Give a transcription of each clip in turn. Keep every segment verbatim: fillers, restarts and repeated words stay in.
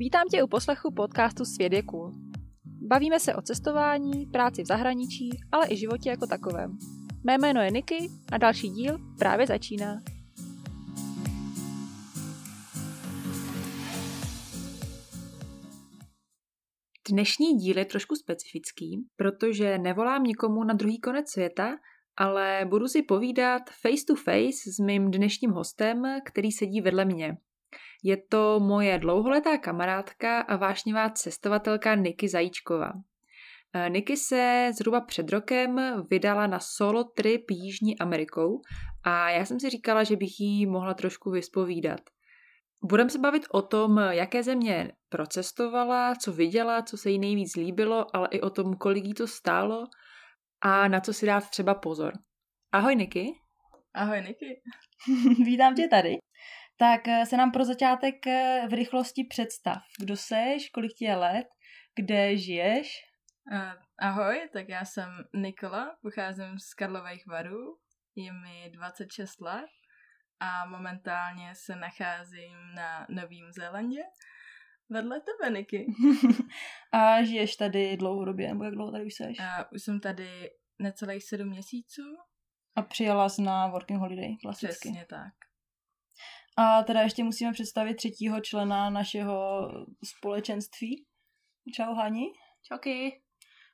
Vítám tě u poslechu podcastu Svět je cool. Bavíme se o cestování, práci v zahraničí, ale i životě jako takovém. Mé jméno je Niky a další díl právě začíná. Dnešní díl je trošku specifický, protože nevolám nikomu na druhý konec světa, ale budu si povídat face to face s mým dnešním hostem, který sedí vedle mě. Je to moje dlouholetá kamarádka a vášnivá cestovatelka Nikola Zajíčková. Niki se zhruba před rokem vydala na solo trip Jižní Amerikou a já jsem si říkala, že bych jí mohla trošku vyspovídat. Budeme se bavit o tom, jaké země procestovala, co viděla, co se jí nejvíc líbilo, ale i o tom, kolik jí to stálo a na co si dát třeba pozor. Ahoj Niki. Ahoj Niki. Vítám tě tady. Tak se nám pro začátek v rychlosti představ. Kdo seš, kolik ti je let, kde žiješ? Ahoj, tak já jsem Nikola, pocházím z Karlových Varů, je mi dvacet šest let a momentálně se nacházím na Novém Zélandě vedle tebe, Niky. A žiješ tady dlouhodobě, nebo jak dlouho tady už seš? A už jsem tady necelých sedm měsíců. A přijela jsi na working holiday, klasicky. Přesně tak. A teda ještě musíme představit třetího člena našeho společenství. Čau, Hani. Čauky.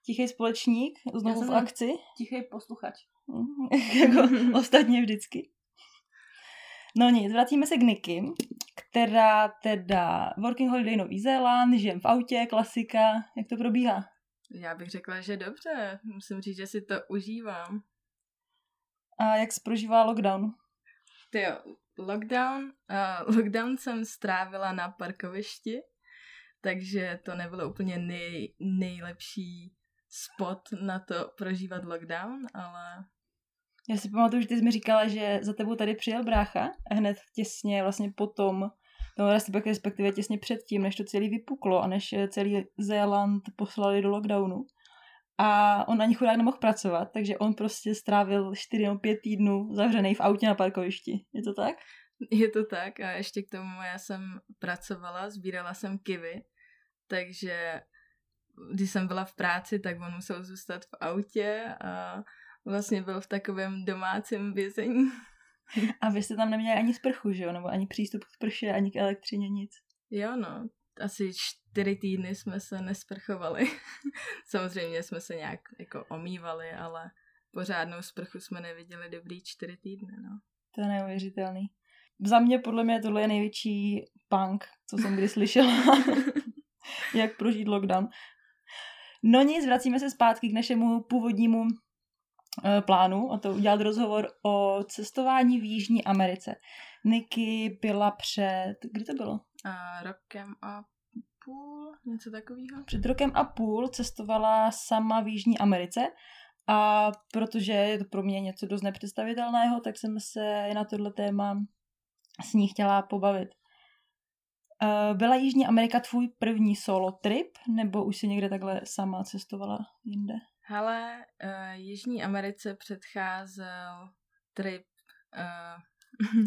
Tichý společník, znovu v akci. Tichý posluchač. Jako ostatně vždycky. No nic, vracíme se k Niky, která teda working holiday Nový Zéland, žijem v autě, klasika. Jak to probíhá? Já bych řekla, že dobře. Musím říct, že si to užívám. A jak jsi prožívá lockdown? Tyjo, lockdown, uh, lockdown jsem strávila na parkovišti, takže to nebylo úplně nej, nejlepší spot na to prožívat lockdown, ale... Já si pamatuju, že ty jsi mi říkala, že za tebou tady přijel brácha hned těsně vlastně potom, no respektive těsně předtím, než to celý vypuklo a než celý Zéland poslali do lockdownu. A on ani chudák nemohl pracovat, takže on prostě strávil čtyři nebo pět týdnů zavřený v autě na parkovišti. Je to tak? Je to tak a ještě k tomu já jsem pracovala, sbírala jsem kivy, takže když jsem byla v práci, tak on musel zůstat v autě a vlastně byl v takovém domácím vězení. A vy jste tam neměli ani sprchu, že jo? Nebo ani přístup k prše, ani k elektřině, nic. Jo, no. Asi čtyři týdny jsme se nesprchovali. Samozřejmě jsme se nějak jako omývali, ale pořádnou sprchu jsme neviděli dobrý čtyři týdny, no. To je neuvěřitelný. Za mě, podle mě, tohle je největší punk, co jsem kdy slyšela. Jak prožít lockdown. No nic, vracíme se zpátky k našemu původnímu plánu, o to udělat rozhovor o cestování v Jižní Americe. Niky byla před... Kdy to bylo? A rokem a půl, něco takového. Před rokem a půl cestovala sama v Jižní Americe a protože je to pro mě něco dost nepředstavitelného, tak jsem se na tohle téma s ní chtěla pobavit. Byla Jižní Amerika tvůj první solo trip, nebo už si někde takhle sama cestovala jinde? Hele, uh, Jižní Americe předcházel trip uh,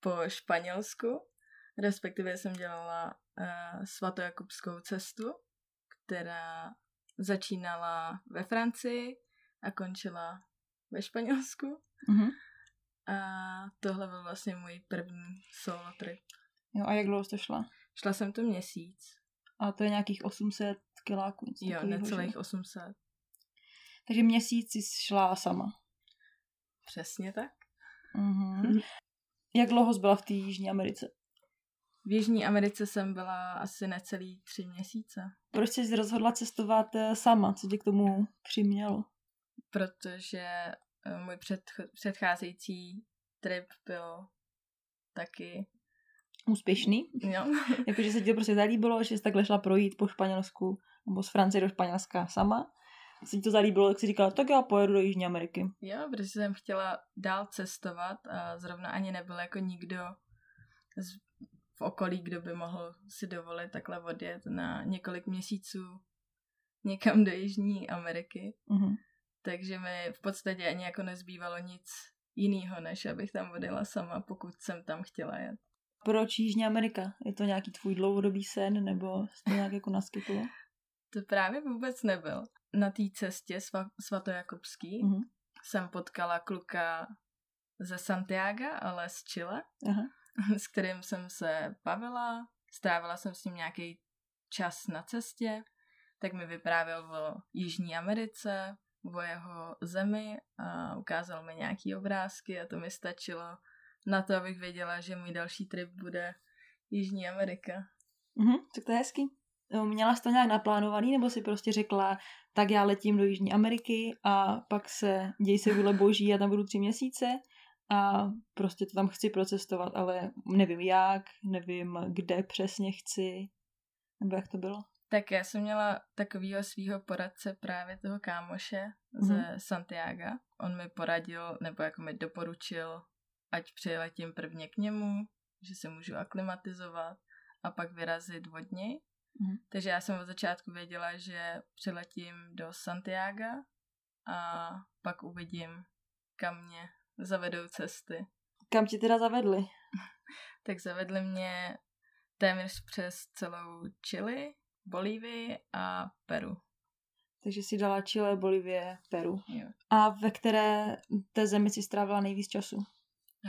po Španělsku, respektive jsem dělala uh, svatojakubskou cestu, která začínala ve Francii a končila ve Španělsku. Mm-hmm. A tohle byl vlastně můj první solo trip. Jo, a jak dlouho jste šla? Šla jsem tu měsíc. A to je nějakých osm set kiláků? Jo, necelých osm set. Takže měsíc jsi šla sama. Přesně tak. Mm-hmm. Jak dlouho jsi byla v té Jižní Americe? V Jižní Americe jsem byla asi necelý tři měsíce. Proč jsi rozhodla cestovat sama? Co tě k tomu přimělo? Protože můj předcho- předcházející trip byl taky... Úspěšný? Jo. Jakože se ti to prostě zalíbilo, že jsi takhle šla projít po Španělsku nebo z Francie do Španělska sama. Se ti to zalíbilo, tak si říkala, tak já pojedu do Jižní Ameriky. Jo, protože jsem chtěla dál cestovat a zrovna ani nebyl jako nikdo z, v okolí, kdo by mohl si dovolit takhle odjet na několik měsíců někam do Jižní Ameriky. Mm-hmm. Takže mi v podstatě ani jako nezbývalo nic jinýho, než abych tam odjela sama, pokud jsem tam chtěla jet. Proč Jižní Amerika? Je to nějaký tvůj dlouhodobý sen, nebo jsi to nějak jako naskytlo? To právě vůbec nebyl. Na té cestě sva- svatojakobský mm-hmm. jsem potkala kluka ze Santiaga, ale z Chile, aha. s kterým jsem se bavila, strávila jsem s ním nějaký čas na cestě, tak mi vyprávěl o Jižní Americe, o jeho zemi a ukázal mi nějaký obrázky a to mi stačilo na to, abych věděla, že můj další trip bude Jižní Amerika. Mhm, tak to je hezký. Měla jsi to nějak naplánovaný, nebo si prostě řekla, tak já letím do Jižní Ameriky a pak se děj se vůle boží, já tam budu tři měsíce a prostě to tam chci procestovat, ale nevím jak, nevím kde přesně chci, nebo jak to bylo? Tak já jsem měla takovýho svýho poradce, právě toho kámoše mm-hmm. ze Santiaga. On mi poradil, nebo jako mi doporučil, ať přiletím prvně k němu, že se můžu aklimatizovat a pak vyrazit od něj. Mm-hmm. Takže já jsem od začátku věděla, že přiletím do Santiaga a pak uvidím, kam mě zavedou cesty. Kam ti teda zavedli? Tak zavedli mě téměř přes celou Chile, Bolívii a Peru. Takže si dala Chile, Bolívie, Peru. Jo. A ve které té zemi si strávila nejvíc času?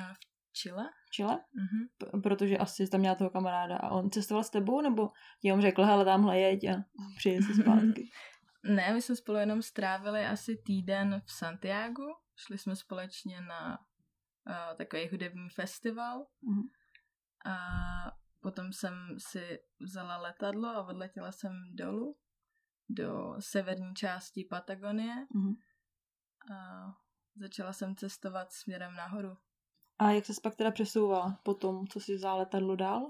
A v Chile. Chile? Mhm. P- protože asi tam měla toho kamaráda a on cestoval s tebou, nebo ti on řekl, hele, tamhle jeď a přijde si zpátky. Ne, my jsme spolu jenom strávili asi týden v Santiagu. Šli jsme společně na uh, takový hudební festival. Mhm. A potom jsem si vzala letadlo a odletěla jsem dolů do severní části Patagonie mm-hmm. a začala jsem cestovat směrem nahoru. A jak ses pak teda přesouvala potom, co jsi vzala letadlo dál?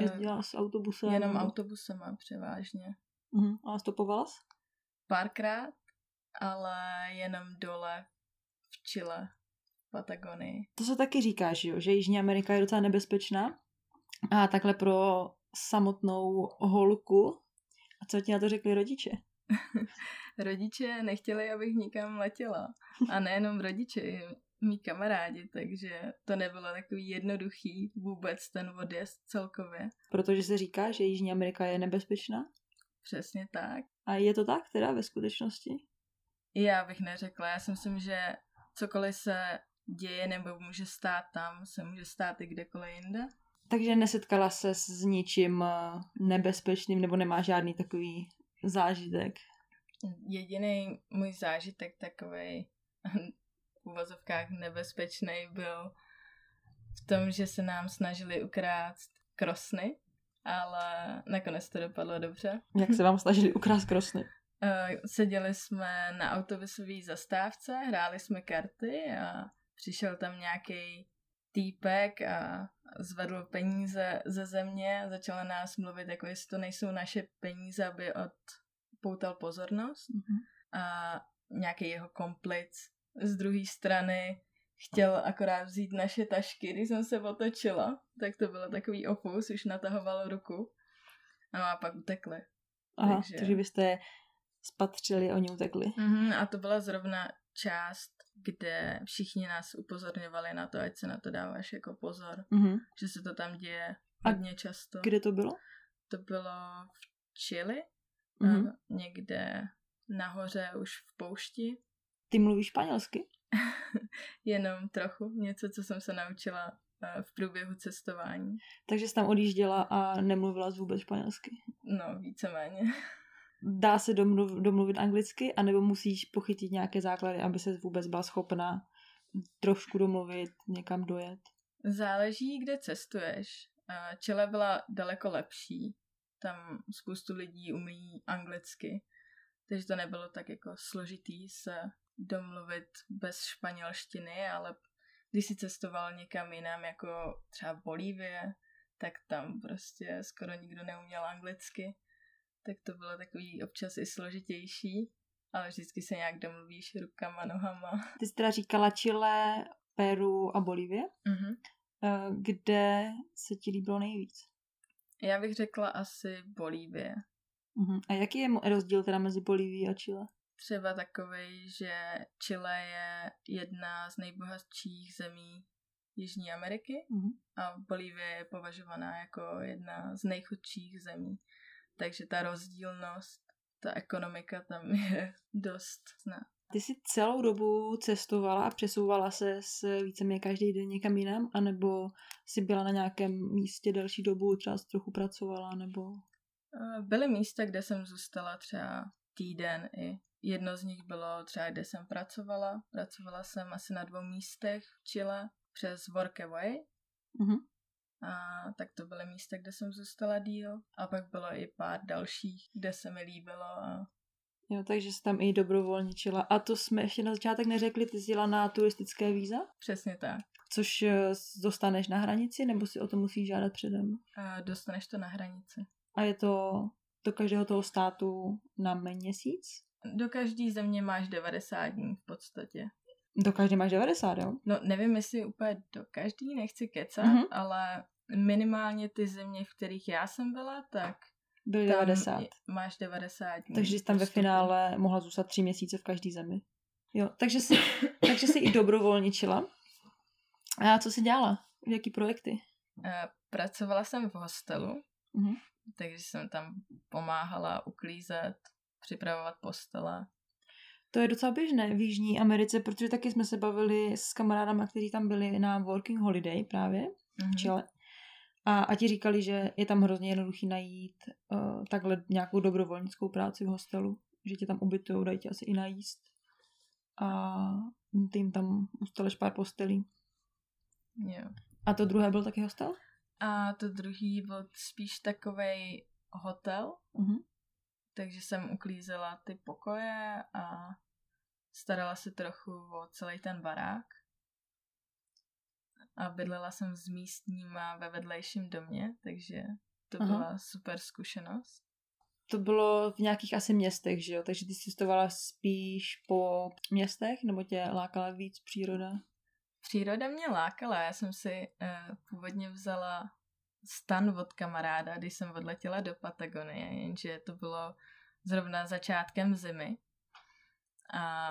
Jezdila s autobusem? Jenom nebo? Autobusem a převážně. Mm-hmm. A stopovala jsi? Párkrát, ale jenom dole v Chile, v Patagonii. To se taky říká, že, jo? Že Jižní Amerika je docela nebezpečná. A takhle pro samotnou holku. A co ti na to řekli rodiče? Rodiče nechtěli, abych nikam letěla. A nejenom rodiče, i mý kamarádi, takže to nebylo takový jednoduchý vůbec ten odjezd celkově. Protože se říká, že Jižní Amerika je nebezpečná? Přesně tak. A je to tak teda ve skutečnosti? Já bych neřekla. Já si myslím, že cokoliv se děje nebo může stát tam, se může stát i kdekoliv jinde. Takže nesetkala se s ničím nebezpečným, nebo nemá žádný takový zážitek? Jediný můj zážitek takovej v uvozovkách nebezpečnej byl v tom, že se nám snažili ukrást krosny, ale nakonec to dopadlo dobře. Jak se vám snažili ukrást krosny? Seděli jsme na autobusové zastávce, hráli jsme karty a přišel tam nějaký týpek a zvedl peníze ze země, začala nás mluvit, jako jestli to nejsou naše peníze, aby odpoutal pozornost. Mm-hmm. A nějaký jeho komplic z druhé strany chtěl akorát vzít naše tašky, když jsem se otočila, tak to bylo takový opus, už natahovalo ruku. No a pak utekli. Aha, takže, takže byste je spatřili, oni utekli. Mm-hmm, a to byla zrovna část, kde všichni nás upozorňovali na to, ať se na to dáváš jako pozor, mm-hmm. že se to tam děje hodně často. Kde to bylo? To bylo v Chile, mm-hmm. někde nahoře už v poušti. Ty mluvíš španělsky? Jenom trochu, něco, co jsem se naučila v průběhu cestování. Takže jsi tam odjížděla a nemluvila jsi vůbec španělsky? No, víceméně. Dá se domluv, domluvit anglicky, anebo musíš pochytit nějaké základy, aby se vůbec byla schopná trošku domluvit, někam dojet? Záleží, kde cestuješ. Chile byla daleko lepší. Tam spoustu lidí umí anglicky. Takže to nebylo tak jako složitý se domluvit bez španělštiny, ale když si cestoval někam jinam, jako třeba Bolívie, tak tam prostě skoro nikdo neuměl anglicky. Tak to bylo takový občas i složitější, ale vždycky se nějak domluvíš rukama, nohama. Ty jsi teda říkala Chile, Peru a Bolívie. Mm-hmm. Kde se ti líbilo nejvíc? Já bych řekla asi Bolívie. Mm-hmm. A jaký je rozdíl teda mezi Bolívií a Chile? Třeba takovej, že Chile je jedna z nejbohatších zemí Jižní Ameriky mm-hmm. a Bolívie je považovaná jako jedna z nejchudších zemí. Takže ta rozdílnost, ta ekonomika tam je dost znát. Ty jsi celou dobu cestovala a přesouvala se s víceméně každý den někam jinam, anebo jsi byla na nějakém místě delší dobu, třeba jsi trochu pracovala, nebo? Byly místa, kde jsem zůstala třeba týden i. Jedno z nich bylo třeba, kde jsem pracovala. Pracovala jsem asi na dvou místech v Chile přes Workaway. Mm-hmm. A tak to byly místa, kde jsem zůstala díl. A pak bylo i pár dalších, kde se mi líbilo a... Jo, takže jsi tam i dobrovolničila. A to jsme ještě na začátek neřekli, ty jsi jela na turistické víza? Přesně tak. Což dostaneš na hranici, nebo si o to musíš žádat předem? A dostaneš to na hranici. A je to do každého toho státu na měsíc? Do každé země máš devadesát dní v podstatě. Do každé máš devadesát, jo? No nevím, jestli úplně do každý, nechci kecat, mm-hmm. ale minimálně ty země, v kterých já jsem byla, tak... Byly devadesát. Máš devadesát dní. Takže jsi tam ve finále mohla zůstat tři měsíce v každý zemi. Jo, takže jsi, takže jsi i dobrovolničila. A co jsi dělala? V jaký projekty? Pracovala jsem v hostelu, mm-hmm. takže jsem tam pomáhala uklízet, připravovat postele. To je docela běžné v Jižní Americe, protože taky jsme se bavili s kamarádama, kteří tam byli na working holiday právě mm-hmm. v Chile. A, a ti říkali, že je tam hrozně jednoduchý najít uh, takhle nějakou dobrovolnickou práci v hostelu. Že tě tam ubytujou, dají tě asi i najíst. A ty jim tam ustaleš pár postelí. Jo. A to druhé byl taky hostel? A to druhý byl spíš takovej hotel. Mhm. Takže jsem uklízela ty pokoje a starala se trochu o celý ten barák. A bydlela jsem s místníma ve vedlejším domě, takže to Aha. byla super zkušenost. To bylo v nějakých asi městech, že jo? Takže ty cestovala spíš po městech, nebo tě lákala víc příroda? Příroda mě lákala. Já jsem si eh, původně vzala stan od kamaráda, když jsem odletěla do Patagonie, jenže to bylo zrovna začátkem zimy. A...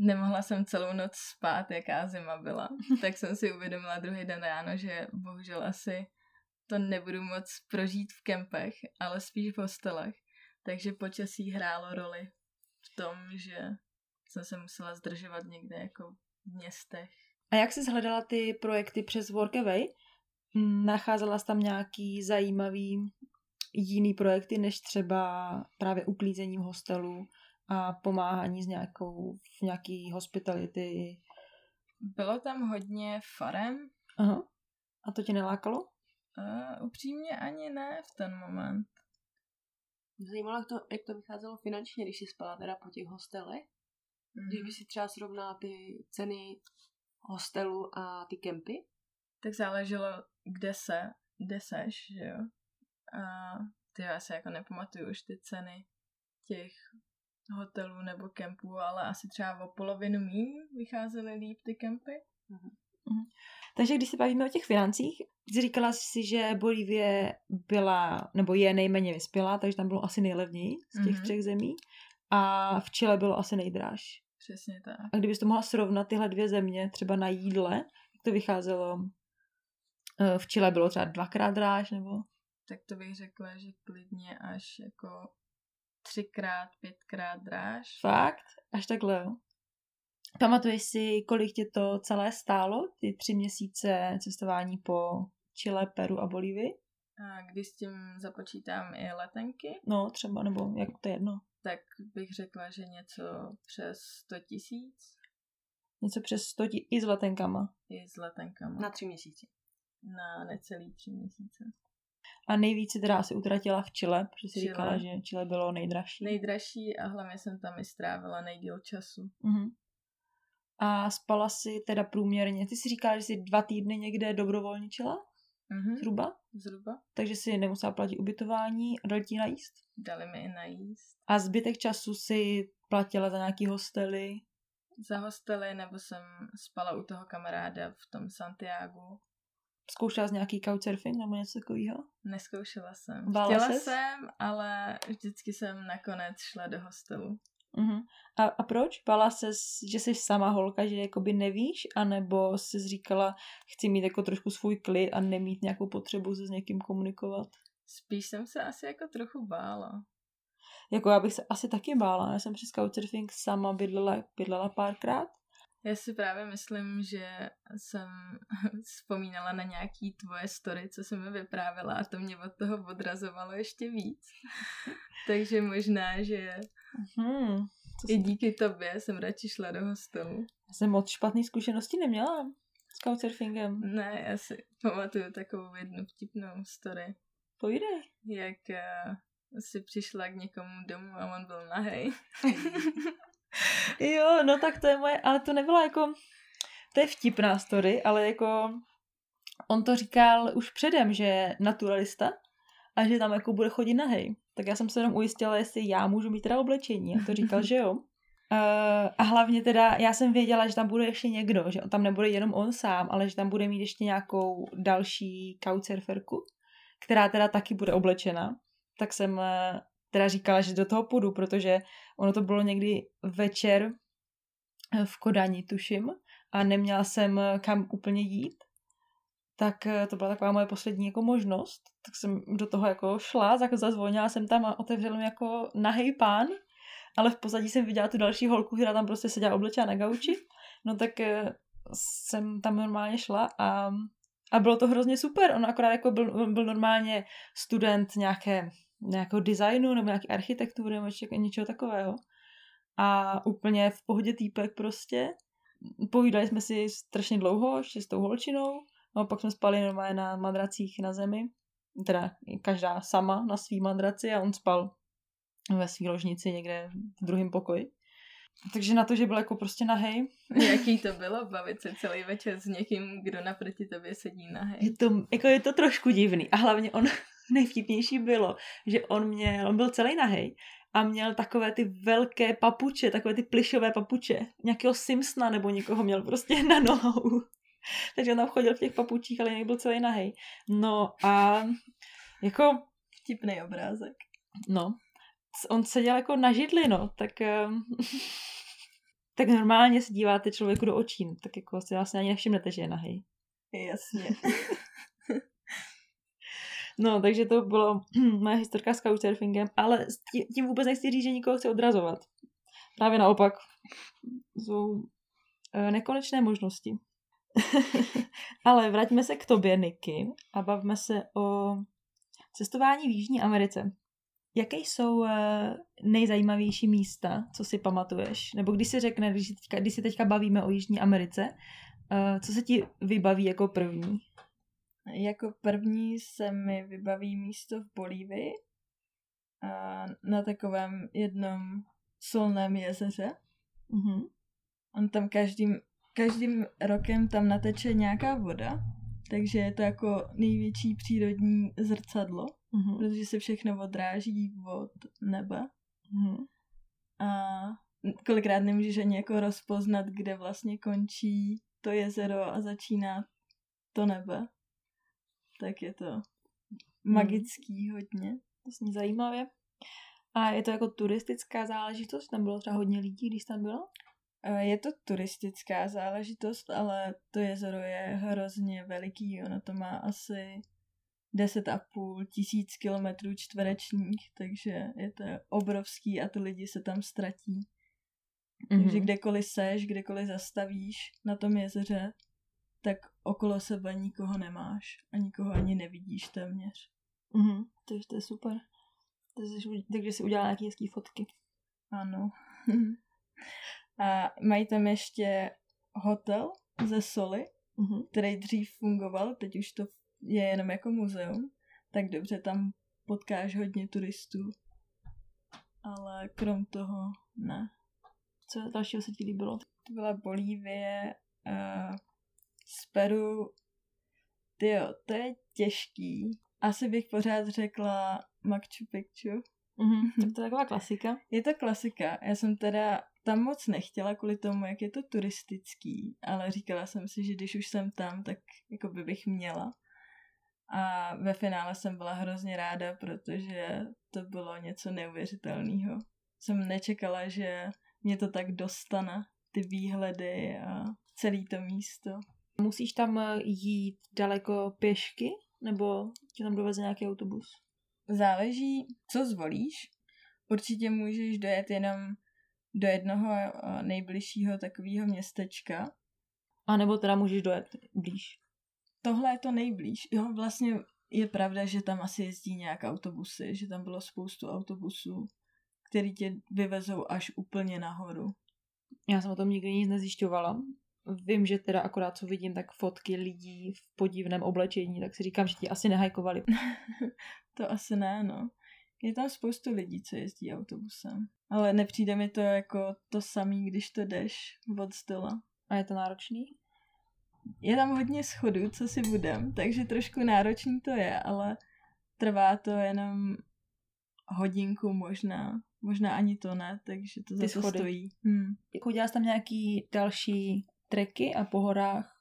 Nemohla jsem celou noc spát, jaká zima byla. Tak jsem si uvědomila druhý den ráno, že bohužel asi to nebudu moc prožít v kempech, ale spíš v hostelech. Takže počasí hrálo roli v tom, že jsem se musela zdržovat někde jako v městech. A jak jsi hledala ty projekty přes Workaway? Nacházela jsi tam nějaký zajímavý jiný projekty, než třeba právě uklízení v hostelu? A pomáhání s nějakou, v nějaký hospitality. Bylo tam hodně farem. Aha. A to tě nelákalo? Uh, upřímně ani ne v ten moment. Zajímalo to, jak to vycházelo finančně, když jsi spala teda po těch hostelech. Mm. Kdyby si třeba srovnala ty ceny hostelu a ty kempy? Tak záleželo, kde se, kde seš, že jo. A ty já se jako nepamatuju už ty ceny těch hotelů nebo kempů, ale asi třeba o polovinu míň vycházely líp ty kempy. Aha. Aha. Takže když se bavíme o těch financích, říkala jsi, že Bolívie byla, nebo je nejméně vyspělá, takže tam bylo asi nejlevněji z těch mm-hmm. třech zemí a v Chile bylo asi nejdráž. Přesně tak. A kdybys to mohla srovnat tyhle dvě země, třeba na jídle, jak to vycházelo, v Chile bylo třeba dvakrát dráž, nebo? Tak to bych řekla, že klidně až jako třikrát, pětkrát dráž. Fakt? Až takhle, jo. Pamatuješ si, kolik tě to celé stálo? Ty tři měsíce cestování po Chile, Peru a Bolívii? A když s tím započítám i letenky? No, třeba, nebo jak to je jedno. Tak bych řekla, že něco přes sto tisíc. Něco přes sto tisíc i s letenkama? I s letenkama. Na tři měsíce. Na necelý tři měsíce. A nejvíc si teda asi utratila v Chile, protože si Chile. říkala, že Chile bylo nejdražší. Nejdražší a hlavně jsem tam i strávila nejdýl času. Uh-huh. A spala si teda průměrně. Ty si říkala, že jsi dva týdny někde dobrovolničila? Uh-huh. Zhruba? Zhruba. Takže si nemusela platit ubytování a dali ti najíst? Dali mi i najíst. A zbytek času si platila za nějaký hostely? Za hostely nebo jsem spala u toho kamaráda v tom Santiagu. Zkoušela jsi nějaký couchsurfing nebo něco takového? Neskoušela jsem. Bála Chtěla ses? jsem, ale vždycky jsem nakonec šla do hostelu. Uh-huh. A, a proč? Bála ses, že jsi sama holka, že jakoby nevíš, anebo jsi říkala, chci mít jako trošku svůj klid a nemít nějakou potřebu se s někým komunikovat? Spíš jsem se asi jako trochu bála. Jako já bych se asi taky bála. Já jsem přes Couchsurfing sama bydlela, bydlela párkrát. Já si právě myslím, že jsem vzpomínala na nějaký tvoje story, co jsem mi vyprávila, a to mě od toho odrazovalo ještě víc. Takže možná, že hmm, i díky jsem... tobě jsem radši šla do hostelu. Já jsem moc špatný zkušenosti neměla s Couchsurfingem. Ne, já si pamatuju takovou jednu vtipnou story. Pojdej. Jak uh, si přišla k někomu domů a on byl nahej. Jo, no tak to je moje, ale to nebyla jako, to je vtipná story, ale jako on to říkal už předem, že je naturalista a že tam jako bude chodit nahej. Tak já jsem se jenom ujistila, jestli já můžu mít teda oblečení. A to říkal, že jo. Uh, a hlavně teda, já jsem věděla, že tam bude ještě někdo, že tam nebude jenom on sám, ale že tam bude mít ještě nějakou další couchsurferku, která teda taky bude oblečena. Tak jsem teda říkala, že do toho půjdu, protože ono to bylo někdy večer v Kodani, tuším, a neměla jsem kam úplně jít, tak to byla taková moje poslední jako možnost, tak jsem do toho jako šla, tak zazvonila jsem tam a otevřel mi jako nahej pán, ale v pozadí jsem viděla tu další holku, která tam prostě seděla oblečená na gauči, no tak jsem tam normálně šla a A bylo to hrozně super, on akorát jako byl, byl normálně student nějaké, nějakého designu nebo nějaké architektury nebo něčeho takového. A úplně v pohodě týpek prostě. Povídali jsme si strašně dlouho, ještě s tou holčinou. No pak jsme spali normálně na madracích na zemi. Teda každá sama na svý madraci a on spal ve svý ložnici někde v druhém pokoji. Takže na to, že byl jako prostě nahej. Jaký to bylo bavit se celý večer s někým, kdo naproti tobě sedí nahej? Je to, jako je to trošku divný. A hlavně on, nejvtipnější bylo, že on měl, on byl celý nahej a měl takové ty velké papuče, takové ty plyšové papuče. Nějakého Simpsona nebo někoho měl prostě na nohou. Takže on tam chodil v těch papučích, ale jinak byl celý nahej. No a jako... Vtipnej obrázek. No. On seděl jako na židli, no, tak, tak normálně se díváte člověku do očí, no, tak jako si vlastně ani nevšimnete, že je nahej. Jasně. No, takže to bylo moje historka s couchsurfingem, ale tím vůbec nechci říct, že nikoho chci odrazovat. Právě naopak. Jsou nekonečné možnosti. Ale vraťme se k tobě, Niky, a bavme se o cestování v Jižní Americe. Jaké jsou nejzajímavější místa, co si pamatuješ? Nebo když si řekne, když, teďka, když si teďka bavíme o Jižní Americe, co se ti vybaví jako první? Jako první se mi vybaví místo v Bolívii na takovém jednom solném jezeře. Mm-hmm. On tam každým, každým rokem tam nateče nějaká voda, takže je to jako největší přírodní zrcadlo. Mm-hmm. Protože se všechno odráží od nebe. Mm-hmm. A kolikrát nemůžeš ani jako rozpoznat, kde vlastně končí to jezero a začíná to nebe. Tak je to magický mm. hodně. To zní zajímavě. A je to jako turistická záležitost? Tam bylo třeba hodně lidí, když tam bylo? Je to turistická záležitost, ale to jezero je hrozně veliký. Ono to má asi... deset a půl tisíc kilometrů čtverečních, takže je to obrovský a ty lidi se tam ztratí. Mm-hmm. Takže kdekoliv seš, kdekoliv zastavíš na tom jezeře, tak okolo sebe nikoho nemáš a nikoho ani nevidíš téměř. Mm-hmm. Takže to je super. Takže si udělá nějaké hezké fotky. Ano. A mají tam ještě hotel ze soli, mm-hmm. který dřív fungoval, teď už to je jenom jako muzeum, tak dobře, tam potkáš hodně turistů. Ale krom toho ne. Co dalšího se ti líbilo? To byla Bolívie, uh, z Peru. Tyjo, to je těžký. Asi bych pořád řekla Machu Picchu. Mm-hmm, tak to je taková klasika. Je to klasika. Já jsem teda tam moc nechtěla kvůli tomu, jak je to turistický, ale říkala jsem si, že když už jsem tam, tak jako by bych měla. A ve finále jsem byla hrozně ráda, protože to bylo něco neuvěřitelného. jsem nečekala, že mě to tak dostane, ty výhledy a celé to místo. Musíš tam jít daleko pěšky, nebo tě tam doveze nějaký autobus? Záleží, co zvolíš. Určitě můžeš dojet jenom do jednoho nejbližšího takového městečka. A nebo teda můžeš dojet blíž. Tohle je to nejblíž. Jo, vlastně je pravda, že tam asi jezdí nějak autobusy, že tam bylo spoustu autobusů, který tě vyvezou až úplně nahoru. Já jsem o tom nikdy nic nezjišťovala. Vím, že teda akorát co vidím, tak fotky lidí v podivném oblečení, tak si říkám, že ti asi nehajkovali. To asi ne, no. Je tam spoustu lidí, co jezdí autobusem. Ale nepřijde mi to jako to samý, když to jdeš od stola. A je to náročný? Je tam hodně schodů, co si budem, takže trošku náročný to je, ale trvá to jenom hodinku možná. Možná ani to ne, takže to za to stojí. Hmm. Chodila jsi tam nějaký další treky a po horách?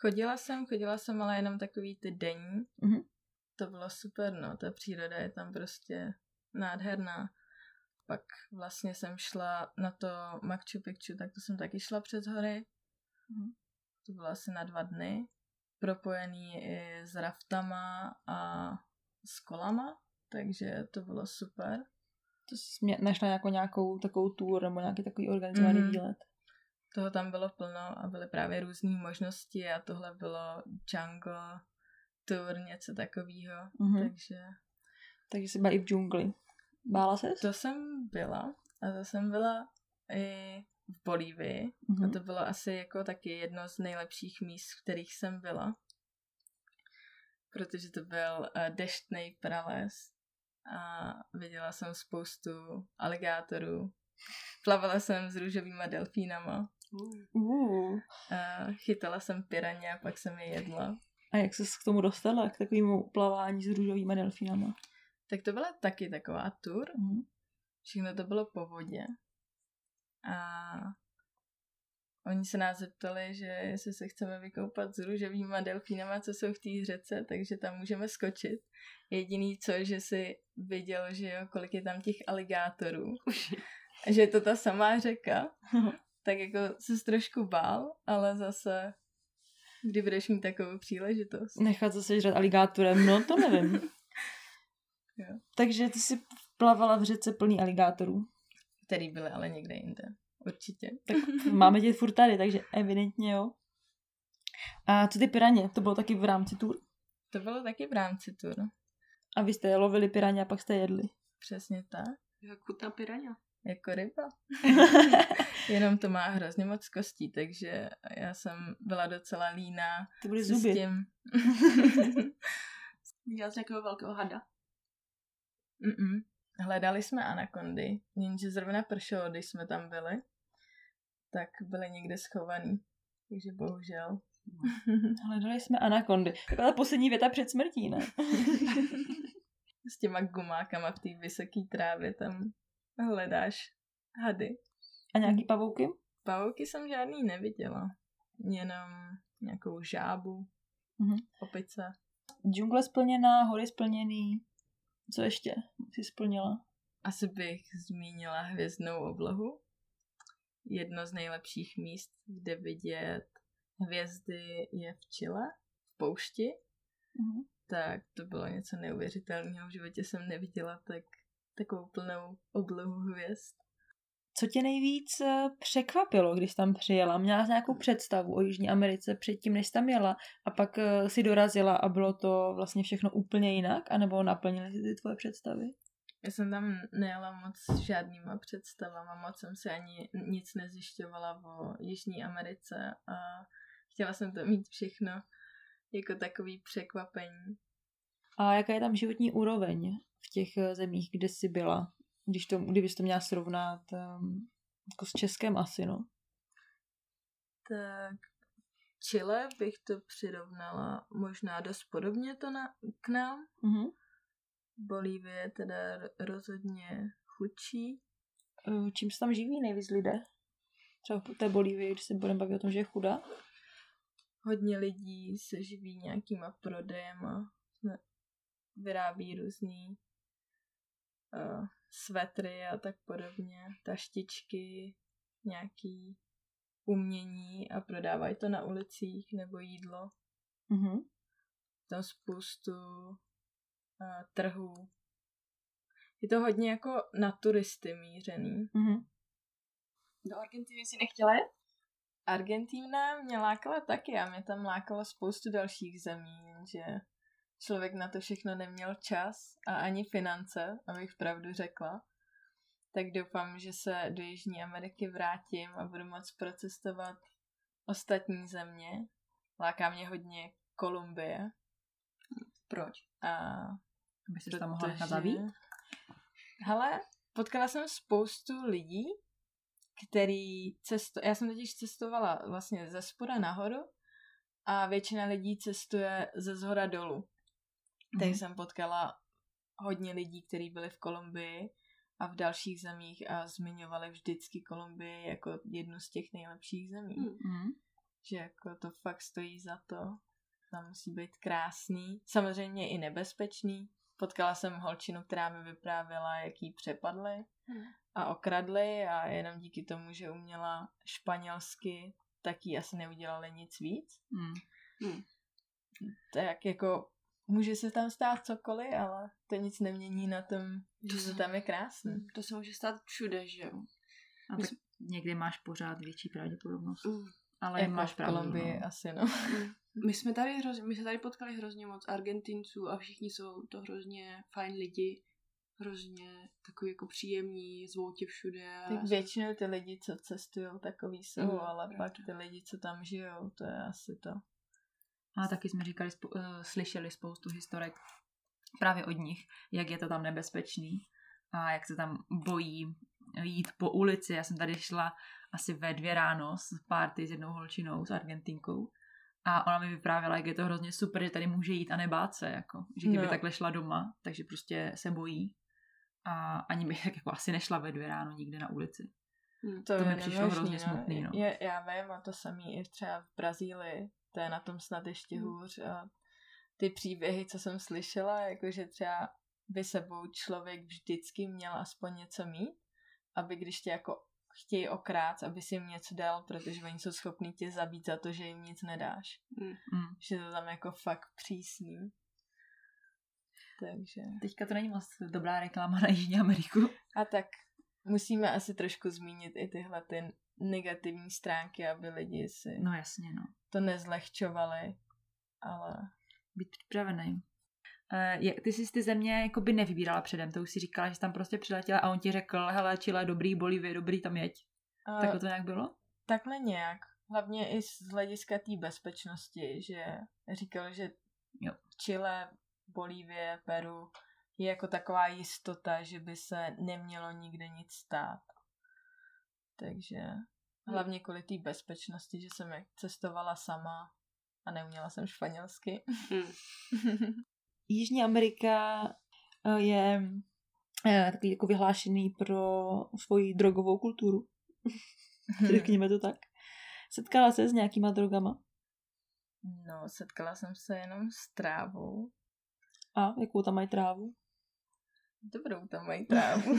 Chodila jsem, chodila jsem, ale jenom takový ty denní. Mm-hmm. To bylo super, no, ta příroda je tam prostě nádherná. Pak vlastně jsem šla na to Machu Picchu, tak to jsem taky šla přes hory. Mm-hmm. To bylo asi na dva dny. Propojený i s raftama a s kolama, takže to bylo super. To jsi našla jako nějakou takovou tour nebo nějaký takový organizovaný mm. výlet. Toho tam bylo plno a byly právě různé možnosti a tohle bylo jungle tour, něco takového. Mm-hmm. Takže... takže jsi byla i v džungli. Bála ses? To jsem byla. A to jsem byla i v Bolívii. Mm-hmm. A to bylo asi jako taky jedno z nejlepších míst, v kterých jsem byla. Protože to byl deštný prales. A viděla jsem spoustu aligátorů. Plavala jsem s růžovýma delfínama. Uh. A chytala jsem piraně a pak jsem je jedla. A jak ses k tomu dostala? K takovému plavání s růžovýma delfínama? Tak to byla taky taková tur. Uh. Všechno to bylo po vodě. A oni se nás zeptali, že jestli se chceme vykoupat s růžovýma delfínama, co jsou v té řece, takže tam můžeme skočit. Jediný co, že si viděl, že jo, kolik je tam těch aligátorů. Že je to ta samá řeka. Tak jako se trošku bál, ale zase, kdy budeš mít takovou příležitost. Nechat se sežrat aligátorem, no to nevím. Jo. Takže ty jsi plavala v řece plný aligátorů. Který byly ale někde jinde. Určitě. Tak máme tě furt tady, takže evidentně jo. A co ty piraně? To bylo taky v rámci tur? To bylo taky v rámci tur. A vy jste lovili piraně a pak jste jedli. Přesně tak. Jako ta piraně. Jako ryba. Jenom to má hrozně moc kostí, takže já jsem byla docela líná. To byly zuby. S tím. Viděla jsi nějakého velkého hada? Mm-mm. Hledali jsme anakondy, jenže zrovna pršelo, když jsme tam byli, tak byly někde schovaný, takže bohužel. Hledali jsme anakondy. Taková ta poslední věta před smrtí, ne? S těma gumákama v té vysoké trávě tam hledáš hady. A nějaký pavouky? Pavouky jsem žádný neviděla, jenom nějakou žábu, mhm. opice. Džungle splněná, hory splněný. Co ještě jsi splnila? Asi bych zmínila hvězdnou oblohu. Jedno z nejlepších míst, kde vidět hvězdy, je v Chile, v poušti. Mm-hmm. Tak to bylo něco neuvěřitelného. V životě jsem neviděla tak, takovou plnou oblohu hvězd. Co tě nejvíc překvapilo, když tam přijela? Měla jsi nějakou představu o Jižní Americe předtím, než tam jela a pak si dorazila a bylo to vlastně všechno úplně jinak? A nebo naplnily ty tvoje představy? Já jsem tam nejela moc žádnýma představama, moc jsem si ani nic nezjišťovala o Jižní Americe a chtěla jsem to mít všechno jako takový překvapení. A jaká je tam životní úroveň v těch zemích, kde jsi byla? Když to, kdybys to měla srovnat um, jako s Českem asi, no. Tak Chile bych to přirovnala možná dost podobně to na, k nám. Mm-hmm. Bolívie je teda rozhodně chudší. Čím se tam živí nejvíc lidé? Třeba v té Bolívii, když se budeme bavit o tom, že je chudá. Hodně lidí se živí nějakýma prodejem a vyrábí různý uh, svetry a tak podobně, taštičky, nějaký umění a prodávají to na ulicích nebo jídlo. Mm-hmm. Tam spoustu uh, trhů. Je to hodně jako na turisty mířený. Mm-hmm. Do Argentiny si nechtěla jet? Argentína mě lákala taky a mě tam lákalo spoustu dalších zemí, že člověk na to všechno neměl čas a ani finance, abych pravdu řekla. Tak doufám, že se do Jižní Ameriky vrátím a budu moct procestovat ostatní země. Láká mě hodně Kolumbie. Proč? A aby se tam mohla zavít? Hele, potkala jsem spoustu lidí, který cesto... Já jsem totiž cestovala vlastně ze spoda nahoru a většina lidí cestuje ze zhora dolů. Takže mm. jsem potkala hodně lidí, kteří byli v Kolumbii a v dalších zemích a zmiňovali vždycky Kolumbii jako jednu z těch nejlepších zemí. Mm. Že jako to fakt stojí za to. Tam musí být krásný. Samozřejmě i nebezpečný. Potkala jsem holčinu, která mi vyprávěla, jak jí přepadly a okradly a jenom díky tomu, že uměla španělsky, tak jí asi neudělali nic víc. Mm. Mm. Tak jako může se tam stát cokoliv, ale to nic nemění na tom, že to tam je krásné. To se může stát všude, že jo? A tak někdy máš pořád větší pravděpodobnost. Mm. Ale jako máš v Kolumbii, no. Asi, no. My jsme tady hroz, my se tady potkali hrozně moc Argentinců a všichni jsou to hrozně fajn lidi. Hrozně takový jako příjemní, zvou tě všude. Tak většinou ty lidi, co cestujou, takový jsou, mm, ale pravda. Pak ty lidi, co tam žijou, to je asi to. A taky jsme říkali, spo- slyšeli spoustu historek právě od nich, jak je to tam nebezpečný a jak se tam bojí jít po ulici. Já jsem tady šla asi ve dvě ráno s párty s jednou holčinou, s Argentinkou. A ona mi vyprávěla, jak je to hrozně super, že tady může jít a nebát se, jako. Že kdyby no. takhle šla doma, takže prostě se bojí. A ani bych tak jako asi nešla ve dvě ráno nikde na ulici. No, to to mi přišlo nevěžný, hrozně no. smutný. No. Je, já vím, a to samý i třeba v Brazílii, to je na tom snad ještě hůř. A ty příběhy, co jsem slyšela, jakože třeba by sebou člověk vždycky měl aspoň něco mít, aby když tě jako chtějí okrát, aby si jim něco dal, protože oni jsou schopní tě zabít za to, že jim nic nedáš. Mm. Že to tam jako fakt přísný. Takže. Teďka to není moc dobrá reklama na Jižní Ameriku. A tak musíme asi trošku zmínit i tyhle ty negativní stránky, aby lidi si no, jasně, no. to nezlehčovali, ale být připravený. Ty jsi ty země jako by nevybírala předem, to už si říkala, že jsi tam prostě přiletěla a on ti řekl, hele, Chile, dobrý, Bolivie, dobrý, tam jeď. Uh, tak to nějak bylo? Takhle nějak. Hlavně i z hlediska té bezpečnosti, že říkal, že jo. Chile, Bolivie, Peru je jako taková jistota, že by se nemělo nikde nic stát. Takže hlavně kvůli té bezpečnosti, že jsem cestovala sama a neuměla jsem španělsky. Hmm. Jižní Amerika je takový jako vyhlášený pro svoji drogovou kulturu. Řekněme to tak. Setkala se s nějakýma drogama? No, setkala jsem se jenom s trávou. A jakou tam mají trávu? Dobrou tam mají trávu.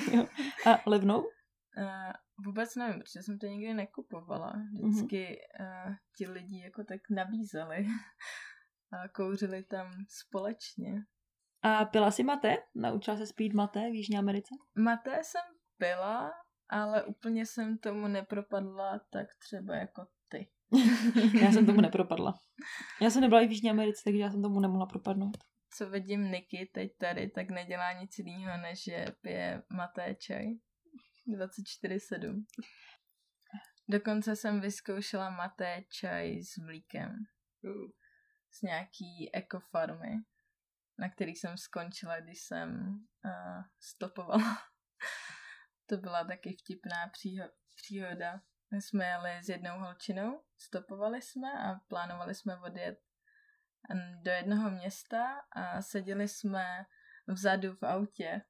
A levnou? Uh, vůbec nevím, protože jsem to nikdy nekupovala. Vždycky uh, ti lidi jako tak nabízeli. A kouřili tam společně. A pila si mate? Naučila se pít mate v Jižní Americe? Mate jsem pila, ale úplně jsem tomu nepropadla tak třeba jako ty. Já jsem tomu nepropadla. Já jsem nebyla i v Jižní Americe, takže já jsem tomu nemohla propadnout. Co vidím Niky teď tady, tak nedělá nic jiného, než že pije mate čaj. dvacet čtyři sedm. Dokonce jsem vyzkoušela mate čaj s mlíkem. Uh. Z nějaký ekofarmy, na kterých jsem skončila, když jsem uh, stopovala. To byla taky vtipná přího- příhoda. My jsme jeli s jednou holčinou, stopovali jsme a plánovali jsme odjet do jednoho města a seděli jsme vzadu v autě,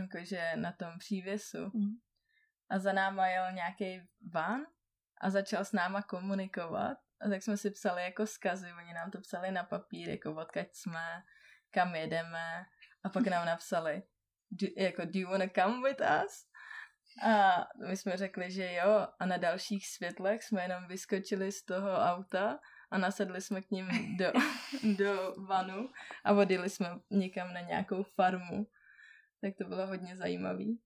jakože na tom přívěsu. Mm. A za náma jel nějaký van a začal s náma komunikovat. A tak jsme si psali jako zkazy, oni nám to psali na papír, jako odkud jsme, kam jedeme a pak nám napsali do, jako, do you wanna come with us? A my jsme řekli, že jo, a na dalších světlech jsme jenom vyskočili z toho auta a nasedli jsme k ním do, do vanu a vodili jsme někam na nějakou farmu. Tak to bylo hodně zajímavý.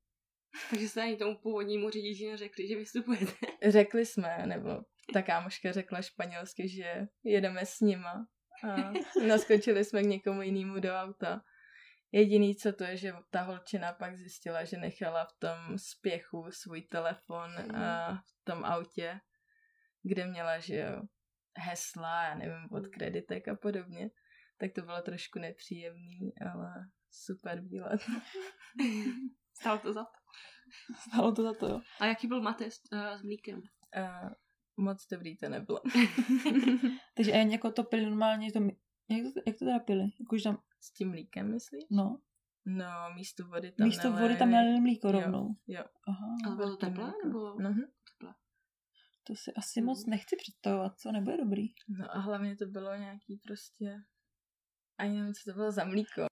Takže jste ani tomu původnímu řidiči neřekli, že vystupujete? Řekli jsme, nebo ta kámoška řekla španělsky, že jedeme s nima. A naskočili jsme k někomu jinému do auta. Jediný, co to je, že ta holčina pak zjistila, že nechala v tom spěchu svůj telefon a v tom autě, kde měla, že jo, hesla, já nevím, od kreditek a podobně. Tak to bylo trošku nepříjemný, ale super výlet. Stalo to za to. Stalo to za to, jo. A jaký byl mate s, uh, s mlíkem? Uh, moc dobrý to nebylo. Takže jen jako to pili normálně, to, jak, to, jak to teda pili? Jako, tam... S tím mlíkem, myslíš? No. No, místo vody tam Místo nalé... vody tam nalili mlíko rovnou. Jo, jo. Aha. A bylo to teplé, nebo? Uh-huh. Teplé. To si asi mm. moc nechci představovat, co nebude dobrý. No a hlavně to bylo nějaký prostě... Ani nevím, co to bylo za mlíko.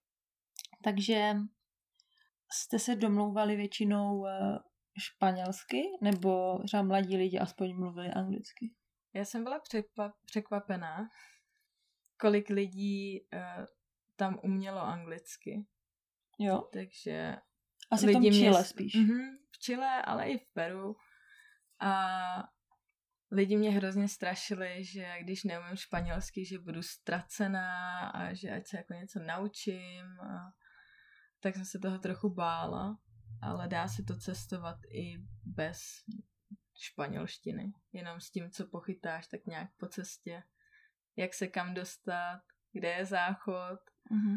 Takže... Jste se domlouvali většinou španělsky, nebo třeba mladí lidi aspoň mluvili anglicky? Já jsem byla překva- překvapená, kolik lidí uh, tam umělo anglicky. Jo? Takže... Asi v tom Chile mě... spíš. Mm-hmm, v Chile, ale i v Peru. A lidi mě hrozně strašili, že když neumím španělsky, že budu ztracená a že ať se jako něco naučím a... tak jsem se toho trochu bála, ale dá se to cestovat i bez španělštiny. Jenom s tím, co pochytáš, tak nějak po cestě, jak se kam dostat, kde je záchod, uh-huh.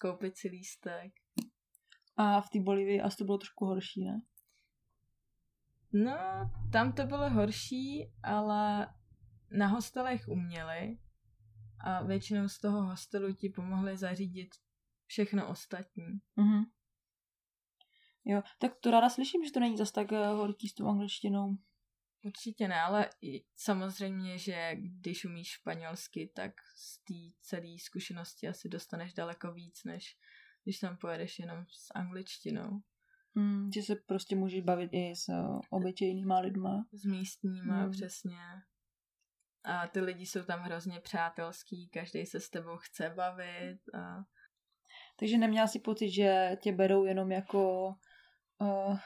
koupit si lístek. A v té Bolivii asi to bylo trošku horší, ne? No, tam to bylo horší, ale na hostelech uměli a většinou z toho hostelu ti pomohli zařídit všechno ostatní. Mm-hmm. Jo, tak to ráda slyším, že to není zas tak horký s tou angličtinou. Určitě ne, ale i samozřejmě, že když umíš španělsky, tak z té celé zkušenosti asi dostaneš daleko víc, než když tam pojedeš jenom s angličtinou. Mm, že se prostě můžeš bavit i s obyčejnýma lidma. S místníma, mm. přesně. A ty lidi jsou tam hrozně přátelský, každý se s tebou chce bavit a takže neměla si pocit, že tě berou jenom jako uh,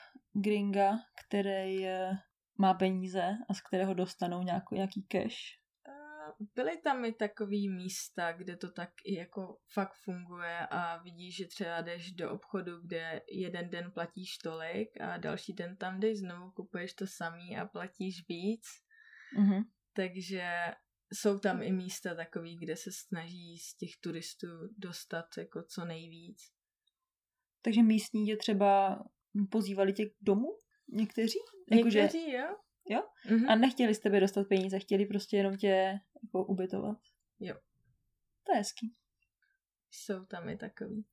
gringa, který uh, má peníze a z kterého dostanou nějakou, nějaký cash? Uh, byly tam i takový místa, kde to tak i jako fakt funguje a vidíš, že třeba jdeš do obchodu, kde jeden den platíš tolik a další den tam jdeš znovu, kupuješ to samý a platíš víc. Uh-huh. Takže... Jsou tam i místa takový, kde se snaží z těch turistů dostat jako co nejvíc. Takže místní tě třeba pozývali tě k domu? Někteří? Někteří, jako, že... jo. Jo? Mm-hmm. A nechtěli z tebe dostat peníze, chtěli prostě jenom tě jako ubytovat. Jo. To je hezký. Jsou tam i takový.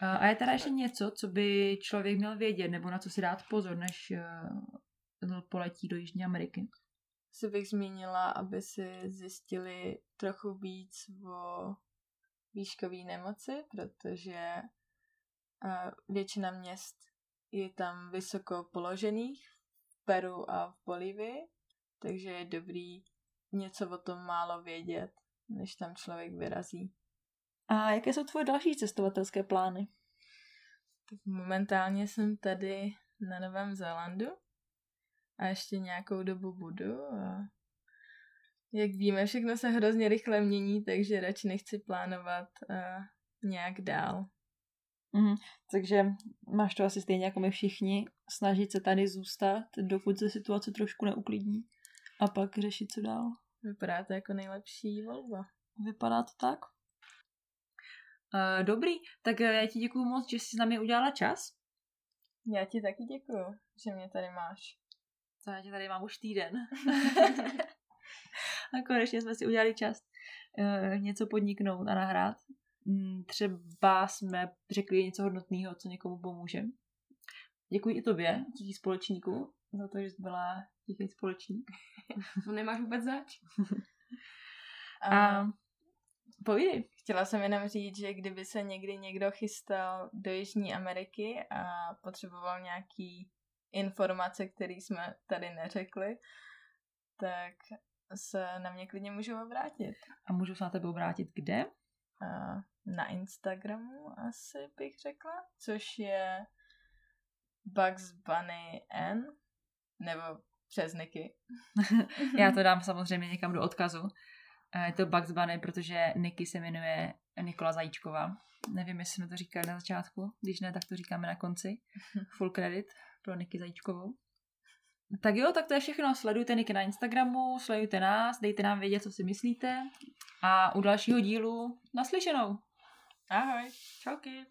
A je teda ještě něco, co by člověk měl vědět, nebo na co si dát pozor, než poletí do Jižní Ameriky? Si bych zmínila, aby si zjistili trochu víc o výškové nemoci, protože většina měst je tam vysoko položených v Peru a v Bolívii, takže je dobrý něco o tom málo vědět, než tam člověk vyrazí. A jaké jsou tvoje další cestovatelské plány? Tak momentálně jsem tady na Novém Zélandu. A ještě nějakou dobu budu a jak víme, všechno se hrozně rychle mění, takže radši nechci plánovat uh, nějak dál. Mm, takže máš to asi stejně jako my všichni, snažit se tady zůstat, dokud se situace trošku neuklidní a pak řešit, co dál. Vypadá to jako nejlepší volba. Vypadá to tak. Uh, dobrý, tak já ti děkuju moc, že jsi s námi udělala čas. Já ti taky děkuju, že mě tady máš. To já tě tady mám už týden. A konečně jsme si udělali čas uh, něco podniknout a nahrát. Mm, třeba jsme řekli něco hodnotného, co někomu pomůže. Děkuji i tobě, těch společníků, za to, že jsi byla těch společník. To nemáš vůbec zač. A, a Povídej. Chtěla jsem jenom říct, že kdyby se někdy někdo chystal do Jižní Ameriky a potřeboval nějaký informace, které jsme tady neřekli, tak se na mě klidně můžou obrátit. A můžu se na tebe obrátit kde? Na Instagramu asi bych řekla, což je Bugs Bunny N, nebo přes Niky. Já to dám samozřejmě někam do odkazu. Je to Bugs Bunny, protože Niky se jmenuje Nikola Zajíčková. Nevím, jestli jsme to říkali na začátku, když ne, tak to říkáme na konci. Full credit pro Niky Zajíčkovou. Tak jo, tak to je všechno. Sledujte Niky na Instagramu, sledujte nás, dejte nám vědět, co si myslíte. A u dalšího dílu naslyšenou. Ahoj. Čauky.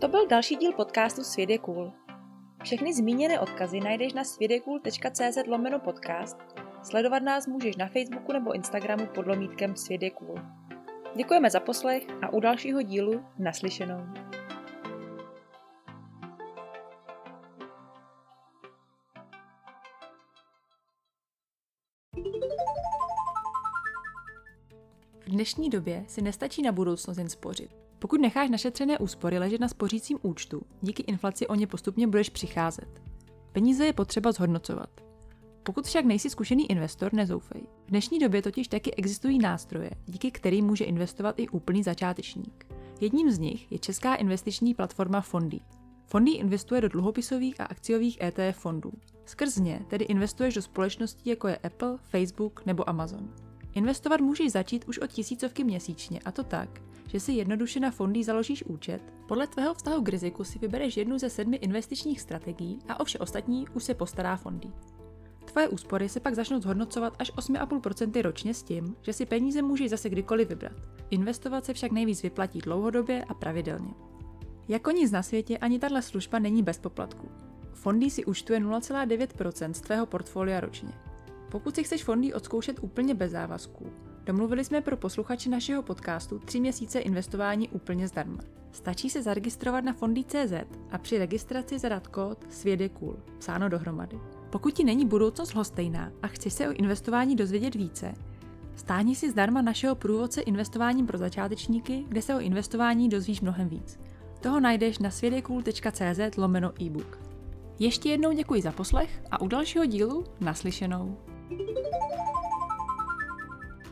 To byl další díl podcastu Svět je cool. Všechny zmíněné odkazy najdeš na svět je cool tečka cé zet lomeno podcast. Sledovat nás můžeš na Facebooku nebo Instagramu pod lomítkem Svět je cool. Děkujeme za poslech a u dalšího dílu naslyšenou. V dnešní době si nestačí na budoucnost jen spořit. Pokud necháš našetřené úspory ležet na spořícím účtu, díky inflaci o ně postupně budeš přicházet. Peníze je potřeba zhodnocovat. Pokud však nejsi zkušený investor, nezoufej. V dnešní době totiž taky existují nástroje, díky kterým může investovat i úplný začátečník. Jedním z nich je česká investiční platforma Fondy. Fondy investuje do dluhopisových a akciových é té ef fondů. Skrz ně tedy investuješ do společností jako je Apple, Facebook nebo Amazon. Investovat můžeš začít už od tisícovky měsíčně, a to tak, že si jednoduše na Fondy založíš účet, podle tvého vztahu k riziku si vybereš jednu ze sedmi investičních strategií a o vše ostatní už se postará Fondy. Tvoje úspory se pak začnou zhodnocovat až osm celá pět procenta ročně s tím, že si peníze můžeš zase kdykoliv vybrat. Investovat se však nejvíc vyplatí dlouhodobě a pravidelně. Jako nic na světě, ani tato služba není bez poplatků. Fondy si účtuje nula celá devět procenta z tvého portfolia ročně. Pokud si chceš Fondy odzkoušet úplně bez závazků, domluvili jsme pro posluchače našeho podcastu tři měsíce investování úplně zdarma. Stačí se zaregistrovat na fondy tečka cé zet a při registraci zadat kód Svět je cool, psáno dohromady. Pokud ti není budoucnost lhostejná a chceš se o investování dozvědět více, stáhni si zdarma našeho průvodce investováním pro začátečníky, kde se o investování dozvíš mnohem víc. Toho najdeš na svět je cool tečka cé zet lomeno e-book. Ještě jednou děkuji za poslech a u dalšího dílu naslyšenou.